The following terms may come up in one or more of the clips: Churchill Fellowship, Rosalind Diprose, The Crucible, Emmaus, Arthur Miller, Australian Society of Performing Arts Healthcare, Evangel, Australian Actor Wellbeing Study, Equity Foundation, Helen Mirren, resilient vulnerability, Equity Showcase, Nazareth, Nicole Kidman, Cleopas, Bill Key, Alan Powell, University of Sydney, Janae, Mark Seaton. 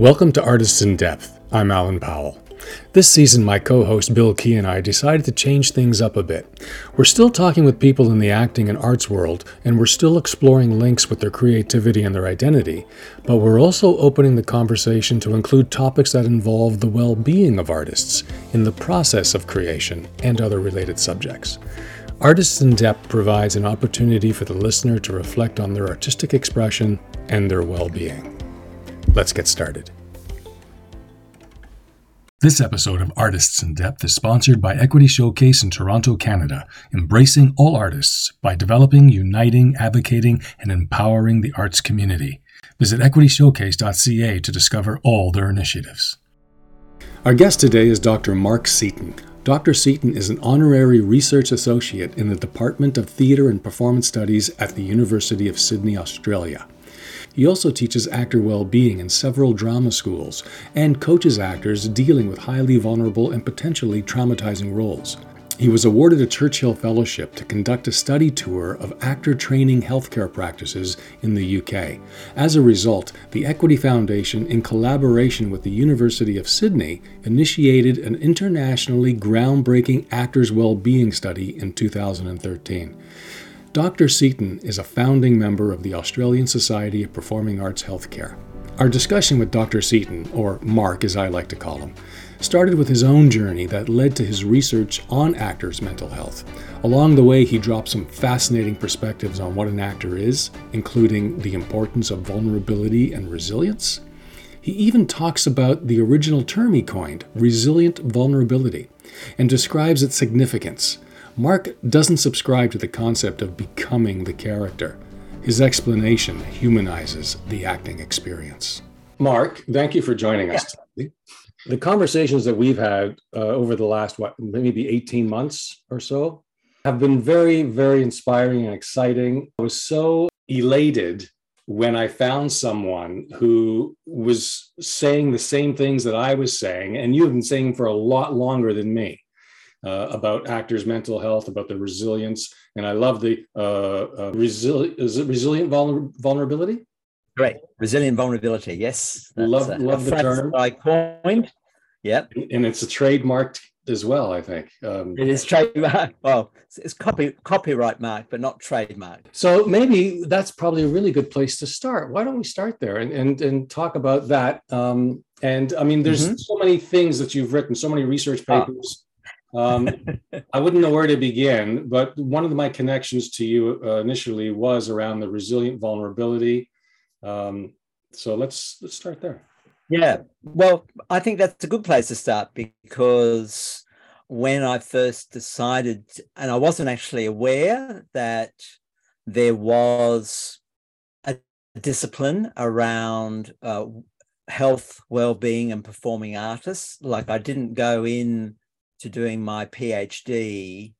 Welcome to Artists in Depth. I'm Alan Powell. This season, my co-host Bill Key and I decided to change things up a bit. We're still talking with people in the acting and arts world, and we're still exploring links with their creativity and their identity, but we're also opening the conversation to include topics that involve the well-being of artists in the process of creation and other related subjects. Artists in Depth provides an opportunity for the listener to reflect on their artistic expression and their well-being. Let's get started. This episode of Artists in Depth is sponsored by Equity Showcase in Toronto, Canada, embracing all artists by developing, uniting, advocating, and empowering the arts community. Visit equityshowcase.ca to discover all their initiatives. Our guest today is Dr. Mark Seaton. Dr. Seaton is an honorary research associate in the Department of Theatre and Performance Studies at the University of Sydney, Australia. He also teaches actor well-being in several drama schools and coaches actors dealing with highly vulnerable and potentially traumatizing roles. He was awarded a Churchill Fellowship to conduct a study tour of actor training healthcare practices in the UK. As a result, the Equity Foundation, in collaboration with the University of Sydney, initiated an internationally groundbreaking actors' well-being study in 2013. Dr. Seaton is a founding member of the Australian Society of Performing Arts Healthcare. Our discussion with Dr. Seaton, or Mark as I like to call him, started with his own journey that led to his research on actors' mental health. Along the way, he dropped some fascinating perspectives on what an actor is, including the importance of vulnerability and resilience. He even talks about the original term he coined, resilient vulnerability, and describes its significance. Mark doesn't subscribe to the concept of becoming the character. His explanation humanizes the acting experience. Mark, thank you for joining us today. The conversations that we've had over the last, maybe 18 months or so, have been very, very inspiring and exciting. I was so elated when I found someone who was saying the same things that I was saying, and you've been saying for a lot longer than me. About actors' mental health, about their resilience. And I love the resilient vulnerability? Great. Resilient vulnerability, yes. Love the term. I coined. Yep. And it's a trademarked as well, I think. It is trademarked. Well, it's copyright mark, but not trademarked. So maybe that's probably a really good place to start. Why don't we start there and talk about that? And I mean, there's so many things that you've written, so many research papers. I wouldn't know where to begin, but one of my connections to you initially was around the resilient vulnerability. So let's start there. Yeah, well, I think that's a good place to start, because when I first decided, and I wasn't actually aware that there was a discipline around health, well-being, and performing artists. Like, I didn't go in to doing my PhD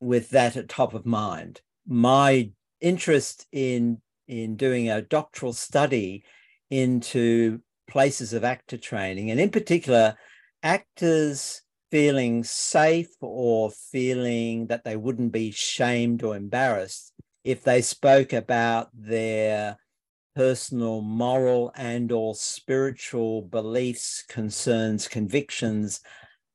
with that at top of mind. My interest in doing a doctoral study into places of actor training, and in particular, actors feeling safe or feeling that they wouldn't be shamed or embarrassed if they spoke about their personal, moral, and or spiritual beliefs, concerns, convictions,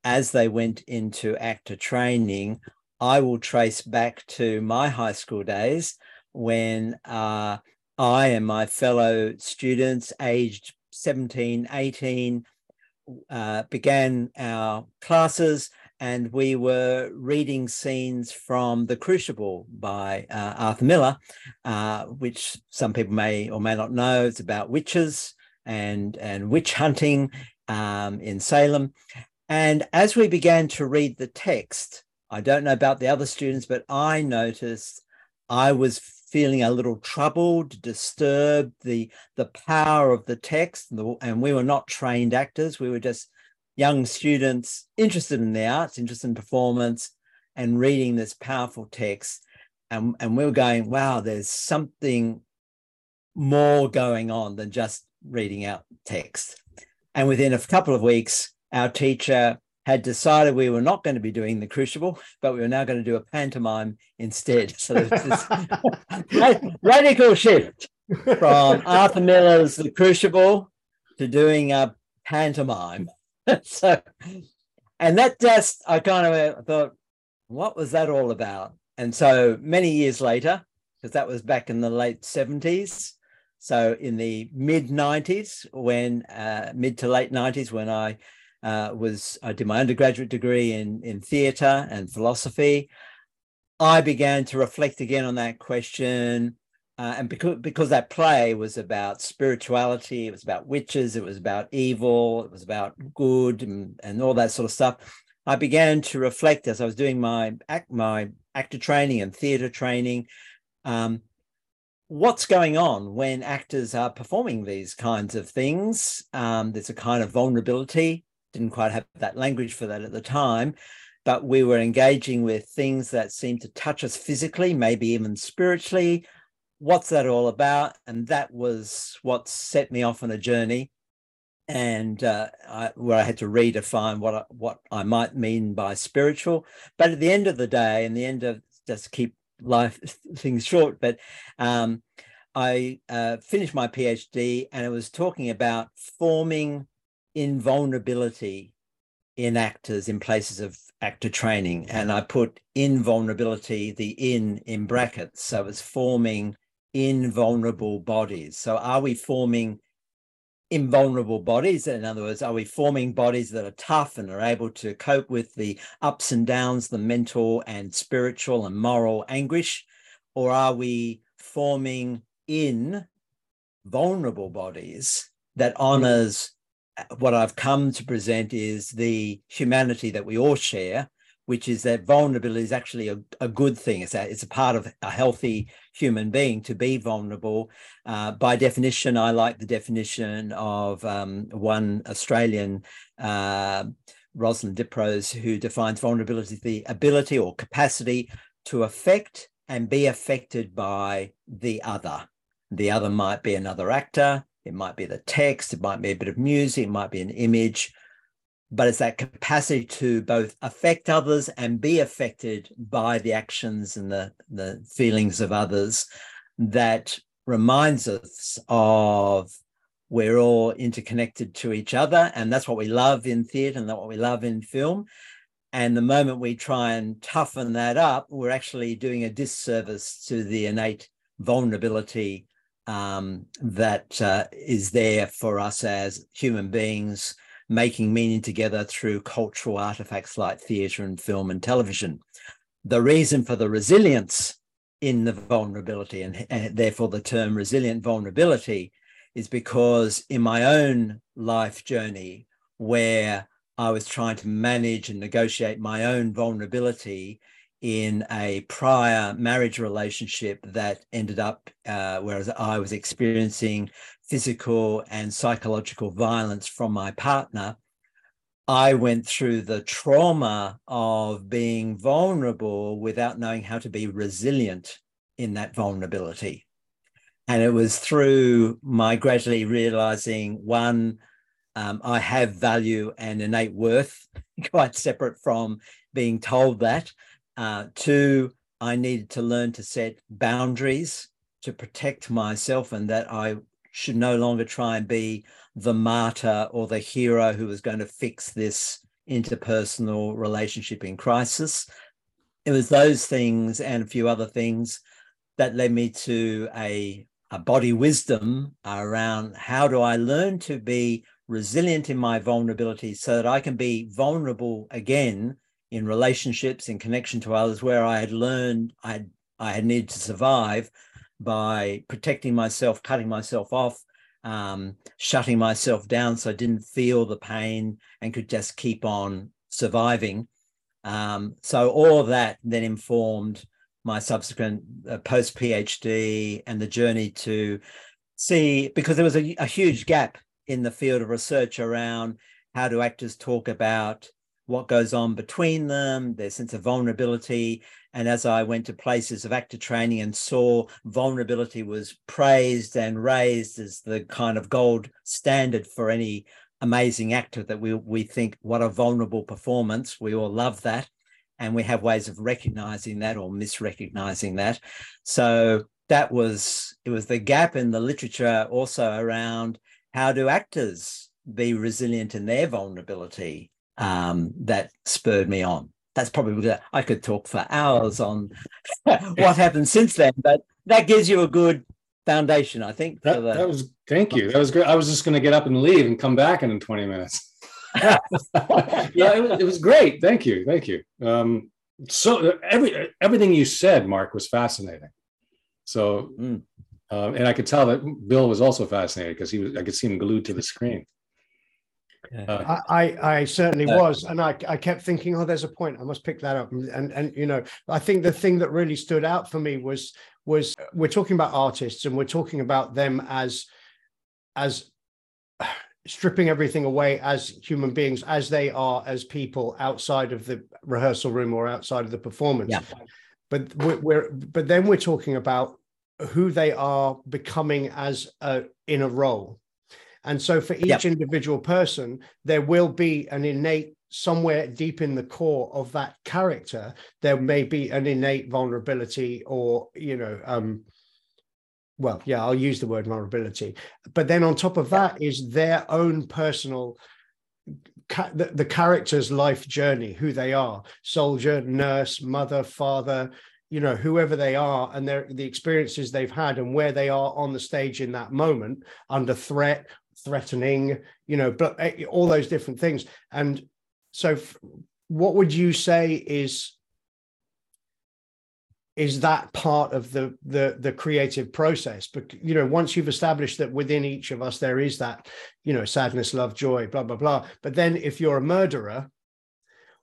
as they went into actor training. I will trace back to my high school days when I and my fellow students aged 17, 18 began our classes, and we were reading scenes from The Crucible by Arthur Miller, which some people may or may not know. It's about witches and witch hunting in Salem. And as we began to read the text, I don't know about the other students, but I noticed I was feeling a little troubled, disturbed, the power of the text. And we were not trained actors. We were just young students interested in the arts, interested in performance, and reading this powerful text. And we were going, wow, there's something more going on than just reading out text. And within a couple of weeks, our teacher had decided we were not going to be doing The Crucible, but we were now going to do a pantomime instead. So there's this radical shift from Arthur Miller's The Crucible to doing a pantomime. So, and that just, I kind of thought, what was that all about? And so many years later, because that was back in the late 70s, so in the mid to late 90s, when I did my undergraduate degree in theatre and philosophy, I began to reflect again on that question. And because that play was about spirituality, it was about witches, it was about evil, it was about good and all that sort of stuff, I began to reflect as I was doing my actor training and theatre training, what's going on when actors are performing these kinds of things. There's a kind of vulnerability. Didn't quite have that language for that at the time, but we were engaging with things that seemed to touch us physically, maybe even spiritually. What's that all about? And that was what set me off on a journey, and where I had to redefine what I might mean by spiritual. But at the end of the day, just keep life things short, but I finished my PhD, and it was talking about forming invulnerability in actors in places of actor training. And I put invulnerability, the in brackets. So it's forming invulnerable bodies. So are we forming invulnerable bodies? In other words, are we forming bodies that are tough and are able to cope with the ups and downs, the mental and spiritual and moral anguish? Or are we forming invulnerable bodies that honors what I've come to present is the humanity that we all share, which is that vulnerability is actually a good thing. It's a part of a healthy human being to be vulnerable. By definition, I like the definition of one Australian, Rosalind Diprose, who defines vulnerability as the ability or capacity to affect and be affected by the other. The other might be another actor, it might be the text, it might be a bit of music, it might be an image, but it's that capacity to both affect others and be affected by the actions and the feelings of others that reminds us of we're all interconnected to each other. And that's what we love in theatre and that's what we love in film. And the moment we try and toughen that up, we're actually doing a disservice to the innate vulnerability that is there for us as human beings, making meaning together through cultural artifacts like theatre and film and television. The reason for the resilience in the vulnerability, and therefore the term resilient vulnerability, is because in my own life journey, where I was trying to manage and negotiate my own vulnerability in a prior marriage relationship that ended up whereas I was experiencing physical and psychological violence from my partner, I went through the trauma of being vulnerable without knowing how to be resilient in that vulnerability. And it was through my gradually realizing, one, I have value and innate worth, quite separate from being told that. Two, I needed to learn to set boundaries to protect myself, and that I should no longer try and be the martyr or the hero who was going to fix this interpersonal relationship in crisis. It was those things and a few other things that led me to a body wisdom around how do I learn to be resilient in my vulnerability so that I can be vulnerable again in relationships, in connection to others, where I had learned I had needed to survive by protecting myself, cutting myself off, shutting myself down so I didn't feel the pain and could just keep on surviving. So all of that then informed my subsequent post-PhD and the journey to see, because there was a huge gap in the field of research around how do actors talk about what goes on between them, their sense of vulnerability. And as I went to places of actor training and saw vulnerability was praised and raised as the kind of gold standard for any amazing actor, that we think, what a vulnerable performance. We all love that. And we have ways of recognizing that or misrecognizing that. So it was the gap in the literature also around how do actors be resilient in their vulnerability? That spurred me on. That's probably, I could talk for hours on what happened since then, but that gives you a good foundation, I think. Thank you. That was great. I was just going to get up and leave and come back in 20 minutes. Yeah, it was great. Thank you. Thank you. So everything you said, Mark, was fascinating. So, and I could tell that Bill was also fascinated because I could see him glued to the screen. I certainly was. And I kept thinking, oh, there's a point. I must pick that up. And you know, I think the thing that really stood out for me was we're talking about artists and we're talking about them as stripping everything away as human beings, as they are, as people outside of the rehearsal room or outside of the performance. Yeah. But then we're talking about who they are becoming in a role. And so for each individual person, there will be an innate, somewhere deep in the core of that character, there may be an innate vulnerability or, you know, I'll use the word vulnerability. But then on top of that is their own personal, the character's life journey, who they are, soldier, nurse, mother, father, you know, whoever they are, and the experiences they've had and where they are on the stage in that moment under threat, threatening, you know, but all those different things. And so what would you say is that part of the creative process? But, you know, once you've established that within each of us, there is that, you know, sadness, love, joy, blah, blah, blah. But then if you're a murderer,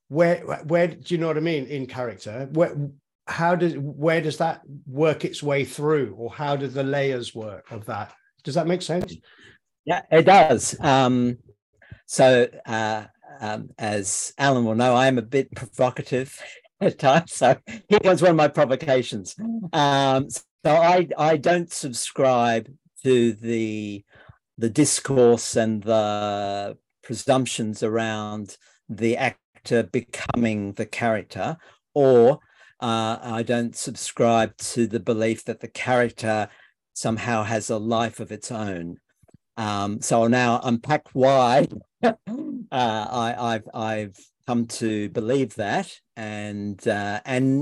where do you know what I mean? In character, where does that work its way through, or how do the layers work of that? Does that make sense? Yeah, it does. As Alan will know, I am a bit provocative at times. So here was one of my provocations. So I don't subscribe to the discourse and the presumptions around the actor becoming the character, or I don't subscribe to the belief that the character somehow has a life of its own. So I'll now unpack why I've come to believe that, and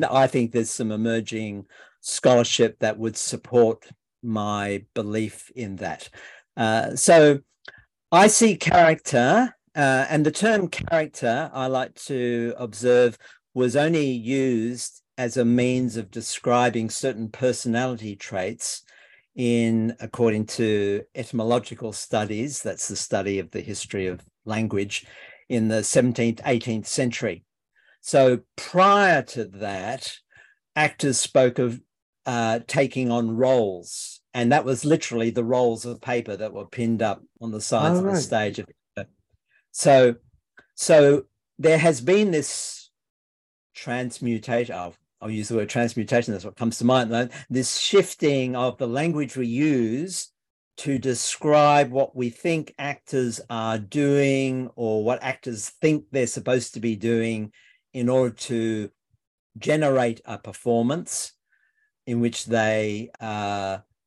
I think there's some emerging scholarship that would support my belief in that. So I see character, and the term character, I like to observe, was only used as a means of describing certain personality traits according to etymological studies, that's the study of the history of language, in the 17th, 18th century. So prior to that, actors spoke of taking on roles, and that was literally the rolls of paper that were pinned up on the sides of the stage. So there has been this transmutation of, I'll use the word transmutation, that's what comes to mind, this shifting of the language we use to describe what we think actors are doing or what actors think they're supposed to be doing in order to generate a performance in which they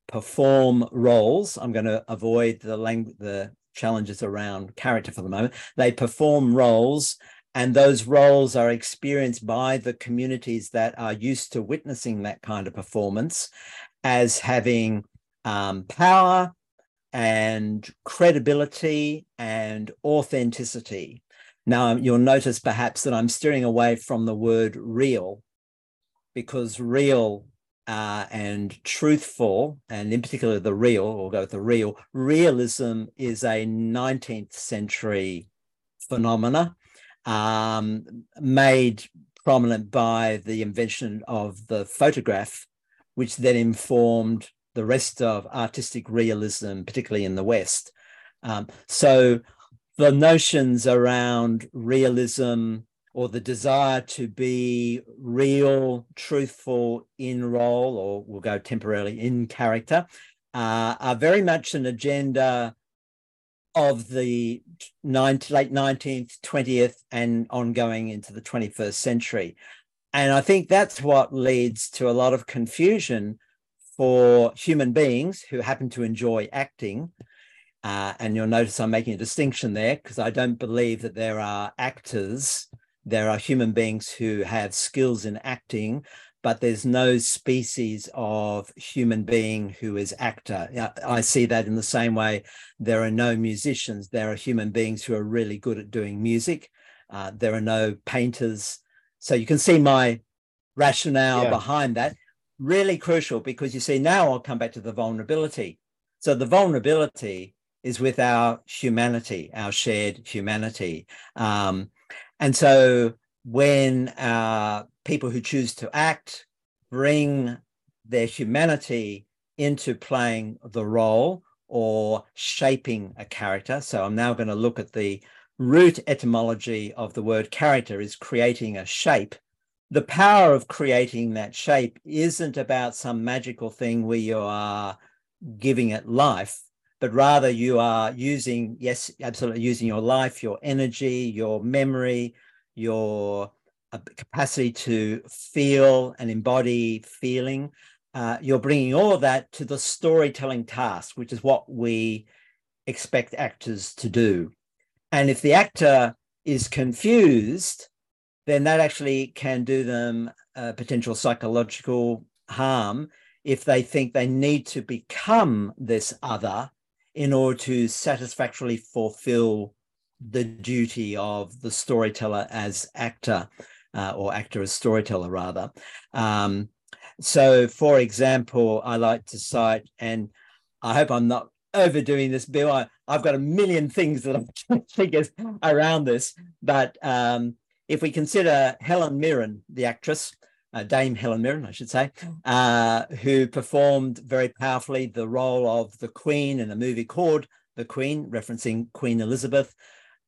perform roles. I'm going to avoid the challenges around character for the moment. They perform roles, and those roles are experienced by the communities that are used to witnessing that kind of performance as having power and credibility and authenticity. Now, you'll notice perhaps that I'm steering away from the word real, because real and truthful, and in particular the real, we'll go with the real, realism is a 19th century phenomena. Made prominent by the invention of the photograph, which then informed the rest of artistic realism, particularly in the West. So the notions around realism, or the desire to be real, truthful in role, or we'll go temporarily in character, are very much an agenda of the late 19th, 20th, and ongoing into the 21st century. And I think that's what leads to a lot of confusion for human beings who happen to enjoy acting And you'll notice I'm making a distinction there because I don't believe that there are actors. There are human beings who have skills in acting, but there's no species of human being who is actor. I see that in the same way there are no musicians. There are human beings who are really good at doing music. There are no painters. So you can see my rationale behind that. Really crucial, because you see, now I'll come back to the vulnerability. So the vulnerability is with our humanity, our shared humanity. And so when people who choose to act bring their humanity into playing the role or shaping a character. So I'm now going to look at the root etymology of the word character is creating a shape. The power of creating that shape isn't about some magical thing where you are giving it life, but rather you are using, yes, absolutely, using your life, your energy, your memory, your capacity to feel and embody feeling. You're bringing all of that to the storytelling task, which is what we expect actors to do. And if the actor is confused, then that actually can do them potential psychological harm if they think they need to become this other in order to satisfactorily fulfill the duty of the storyteller as actor, or actor as storyteller, rather. So, for example, I like to cite, and I hope I'm not overdoing this, Bill. I've got a million things that I'm trying to think of around this, but if we consider Helen Mirren, the actress, Dame Helen Mirren, I should say, who performed very powerfully the role of the Queen in a movie called The Queen, referencing Queen Elizabeth.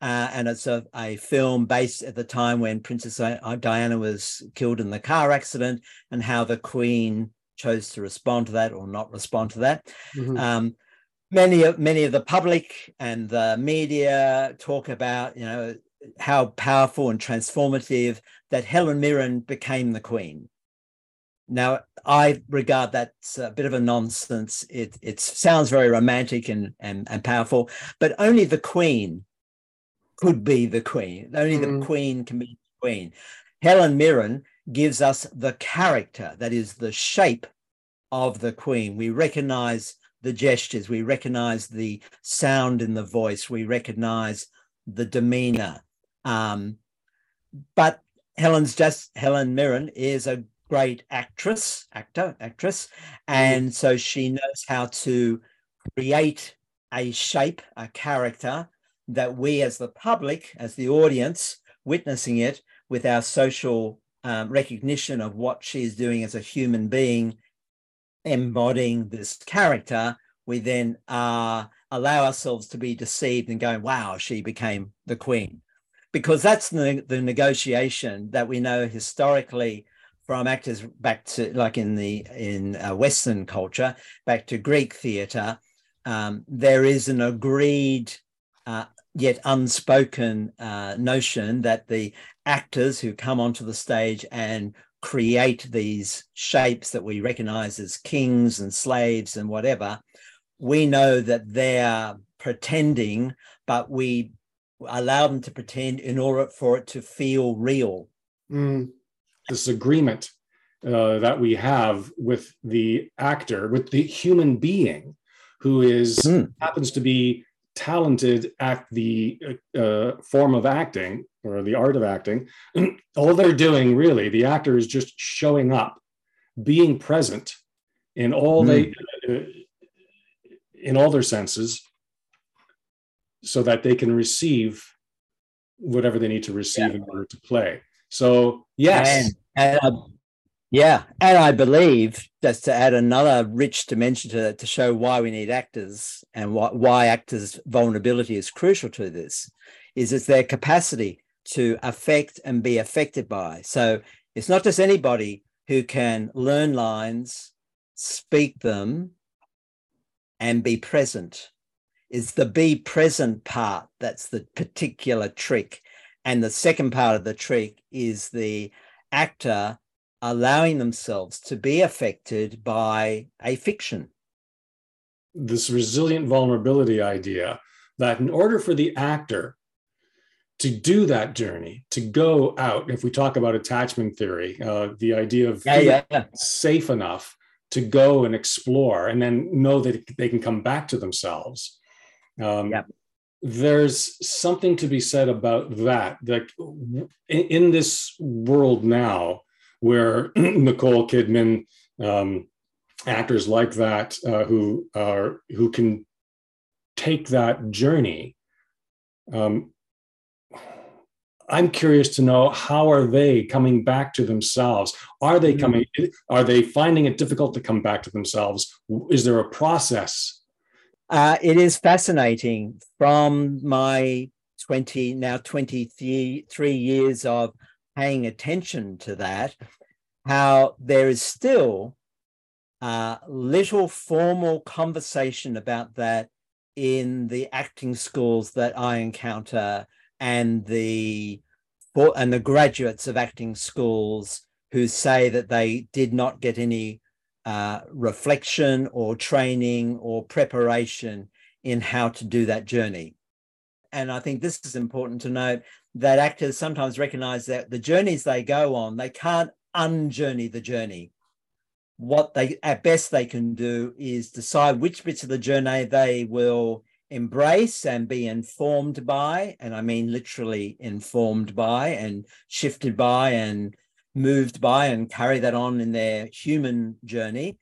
And it's a film based at the time when Princess Diana was killed in the car accident and how the Queen chose to respond to that or not respond to that. Mm-hmm. Many of the public and the media talk about, you know, how powerful and transformative that Helen Mirren became the Queen. Now, I regard that a bit of a nonsense. It sounds very romantic and powerful, but only the Queen could be the Queen. Only the Queen can be the Queen. Helen Mirren gives us the character, that is the shape of the Queen. We recognize the gestures. We recognize the sound in the voice. We recognize the demeanor. But Helen Mirren is a great actress, and so she knows how to create a shape, a character that we as the public, as the audience, witnessing it with our social recognition of what she's doing as a human being, embodying this character, we then allow ourselves to be deceived and going, wow, she became the Queen. Because that's the negotiation that we know historically from actors back to, like in Western culture, back to Greek theatre. There is an agreed yet unspoken notion that the actors who come onto the stage and create these shapes that we recognize as kings and slaves and whatever, we know that they're pretending, but we allow them to pretend in order for it to feel real. This agreement that we have with the actor, with the human being who is happens to be talented at the form of acting or the art of acting. All they're doing, really, the actor is just showing up, being present in all their senses, so that they can receive whatever they need to receive in order to play. So, yes. And I believe, just to add another rich dimension to show why we need actors and why actors' vulnerability is crucial to this, is it's their capacity to affect and be affected by. So it's not just anybody who can learn lines, speak them, and be present. It's the be present part that's the particular trick. And the second part of the trick is the actor allowing themselves to be affected by a fiction. this resilient vulnerability idea that in order for the actor to do that journey, to go out, if we talk about attachment theory, the idea of safe enough to go and explore and then know that they can come back to themselves. There's something to be said about that. Like in this world now where Nicole Kidman, actors like that who can take that journey, I'm curious to know, how are they coming back to themselves? Are they coming? Are they finding it difficult to come back to themselves? Is there a process? It is fascinating. From my 23 years of paying attention to that, how there is still little formal conversation about that in the acting schools that I encounter, and the graduates of acting schools who say that they did not get any reflection or training or preparation in how to do that journey. And I think this is important to note, that actors sometimes recognize that the journeys they go on, they can't unjourney the journey. What they at best they can do is decide which bits of the journey they will embrace and be informed by, and I mean literally informed by and shifted by and moved by, and carry that on in their human journey.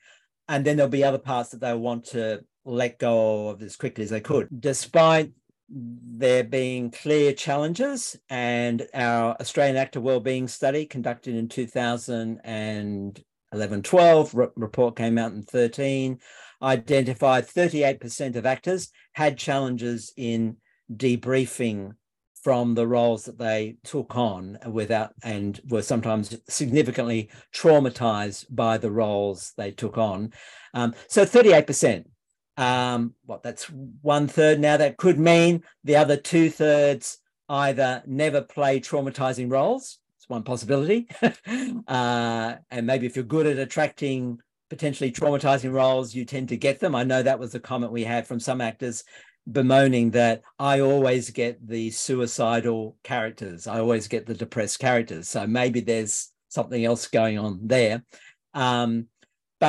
And then there'll be other parts that they want to let go of as quickly as they could, despite there being clear challenges. And our Australian Actor Wellbeing Study, conducted in 2011-12, report came out in 2013, identified 38% of actors had challenges in debriefing from the roles that they took on without, and were sometimes significantly traumatized by the roles they took on. So 38%, that's 1/3 now. That could mean the other 2/3 either never play traumatizing roles. It's one possibility. And maybe if you're good at attracting potentially traumatizing roles, you tend to get them. I know that was the comment we had from some actors bemoaning that, I always get the suicidal characters, I always get the depressed characters. So maybe there's something else going on there. But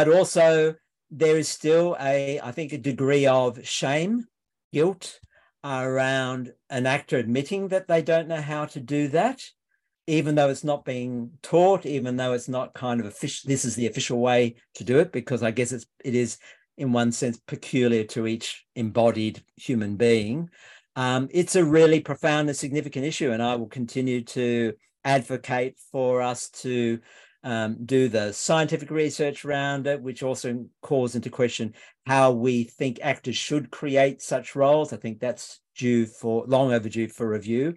also there is still a degree of shame, guilt around an actor admitting that they don't know how to do that, even though it's not being taught, even though it's not kind of official, this is the official way to do it, because I guess it is in one sense peculiar to each embodied human being. It's a really profound and significant issue, and I will continue to advocate for us to do the scientific research around it, which also calls into question how we think actors should create such roles. I think that's long overdue for review,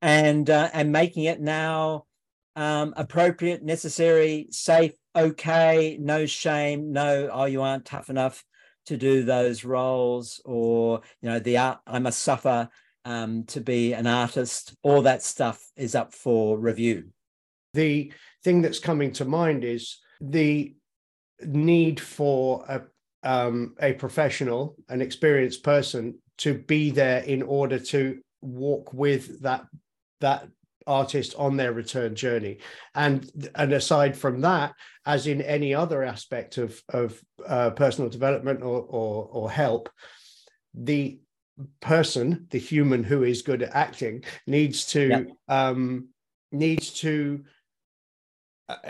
and making it now appropriate, necessary, safe, okay, no shame, no, oh, you aren't tough enough to do those roles, or, you know, the art, I must suffer to be an artist. All that stuff is up for review. The thing that's coming to mind is the need for a professional, an experienced person, to be there in order to walk with that artist on their return journey. And aside from that, as in any other aspect of personal development or help, the person, the human who is good at acting, needs to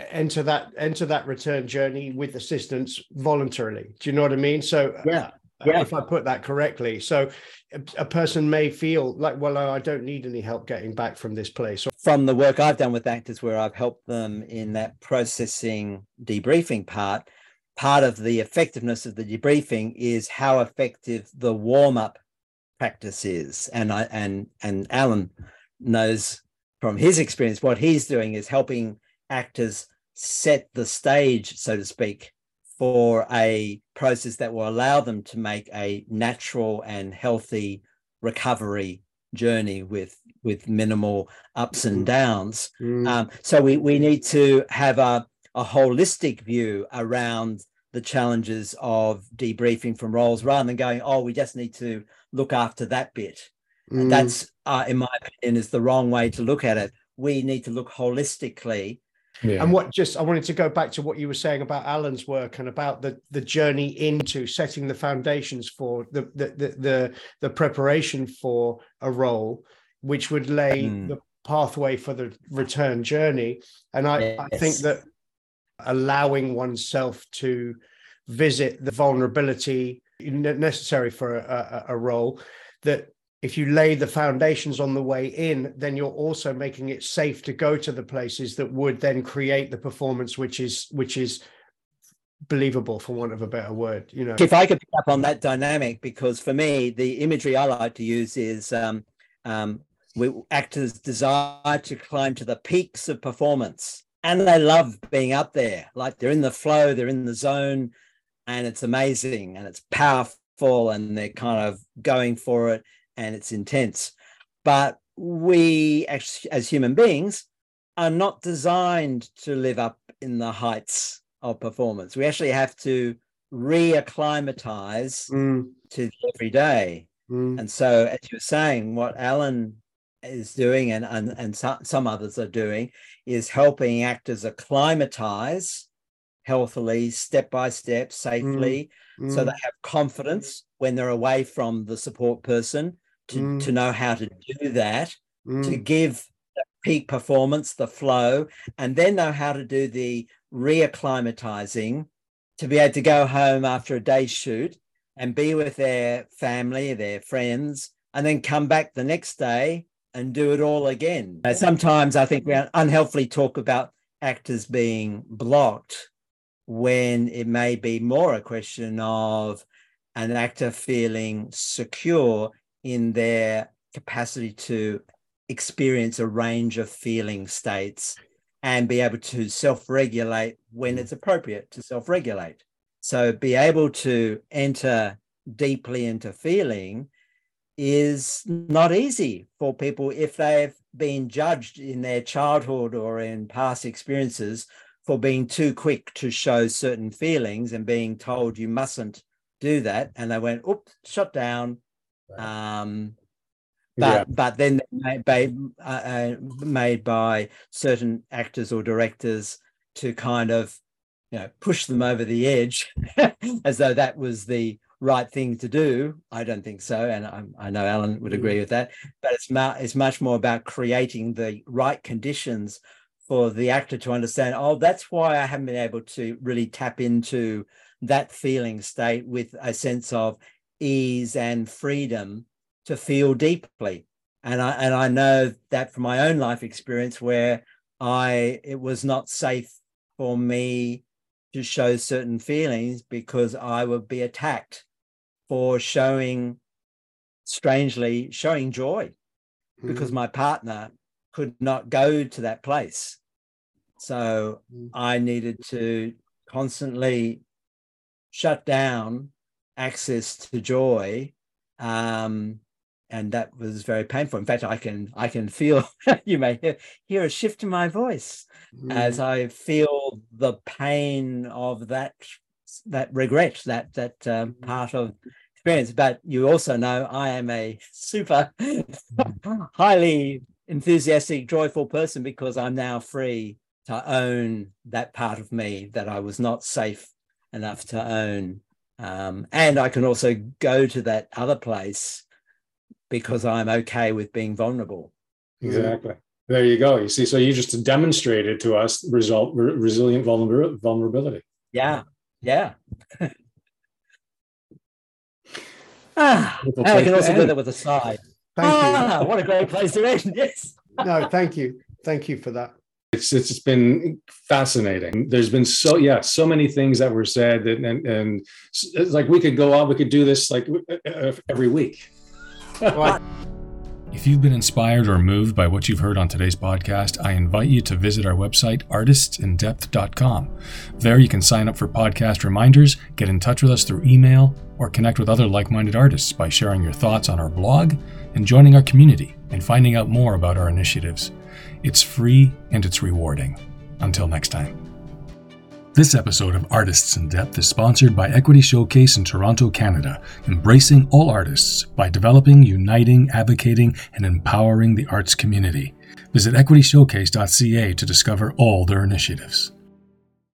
enter that return journey with assistance voluntarily. Do you know what I mean? So if I put that correctly. So a person may feel like, well, I don't need any help getting back from this place. From the work I've done with actors, where I've helped them in that processing debriefing part of the effectiveness of the debriefing is how effective the warm-up practice is. And Alan knows from his experience, what he's doing is helping actors set the stage, so to speak, for a process that will allow them to make a natural and healthy recovery journey with minimal ups and downs. So we need to have a holistic view around the challenges of debriefing from roles, rather than going, oh, we just need to look after that bit. And that's, in my opinion, is the wrong way to look at it. We need to look holistically. Yeah. And what just, I wanted to go back to what you were saying about Alan's work and about the journey into setting the foundations for the preparation for a role, which would lay the pathway for the return journey. And I think that allowing oneself to visit the vulnerability necessary for a role, that if you lay the foundations on the way in, then you're also making it safe to go to the places that would then create the performance, which is believable, for want of a better word. You know, if I could pick up on that dynamic, because for me, the imagery I like to use is actors desire to climb to the peaks of performance. And they love being up there, like they're in the flow, they're in the zone, and it's amazing and it's powerful and they're kind of going for it and it's intense. But we actually, as human beings, are not designed to live up in the heights of performance. We actually have to reacclimatize to the everyday. And so, as you were saying, what Alan is doing and some others are doing is helping actors acclimatize healthily, step by step, safely, so they have confidence when they're away from the support person to know how to do that, to give the peak performance, the flow, and then know how to do the reacclimatizing to be able to go home after a day's shoot and be with their family, their friends, and then come back the next day and do it all again. Sometimes I think we unhelpfully talk about actors being blocked when it may be more a question of an actor feeling secure in their capacity to experience a range of feeling states and be able to self-regulate when it's appropriate to self-regulate. So be able to enter deeply into feeling is not easy for people if they've been judged in their childhood or in past experiences for being too quick to show certain feelings and being told you mustn't do that, and they went, oops, shut down. But then they're made by certain actors or directors to kind of, you know, push them over the edge as though that was the right thing to do. I don't think so, and I know Alan would agree with that, but it's much more about creating the right conditions for the actor to understand, oh, that's why I haven't been able to really tap into that feeling state with a sense of ease and freedom to feel deeply. And I know that from my own life experience, where it was not safe for me to show certain feelings because I would be attacked for showing joy, because my partner could not go to that place. So I needed to constantly shut down access to joy, and that was very painful. In fact, I can feel you may hear a shift in my voice as I feel the pain of that regret, that part of experience. But you also know I am a super highly enthusiastic, joyful person, because I'm now free to own that part of me that I was not safe enough to own, and I can also go to that other place because I'm okay with being vulnerable. Exactly. There you go. You see, so you just demonstrated to us resilient vulnerability. Yeah. Yeah. I can also do that with a sigh. Thank you. What a great place to end. Yes. No, thank you. Thank you for that. It's been fascinating. There's been so many things that were said, and it's like we could go on. We could do this like every week. If you've been inspired or moved by what you've heard on today's podcast, I invite you to visit our website, artistsindepth.com. There you can sign up for podcast reminders, get in touch with us through email, or connect with other like-minded artists by sharing your thoughts on our blog and joining our community and finding out more about our initiatives. It's free and it's rewarding. Until next time. This episode of Artists in Depth is sponsored by Equity Showcase in Toronto, Canada, embracing all artists by developing, uniting, advocating, and empowering the arts community. Visit equityshowcase.ca to discover all their initiatives.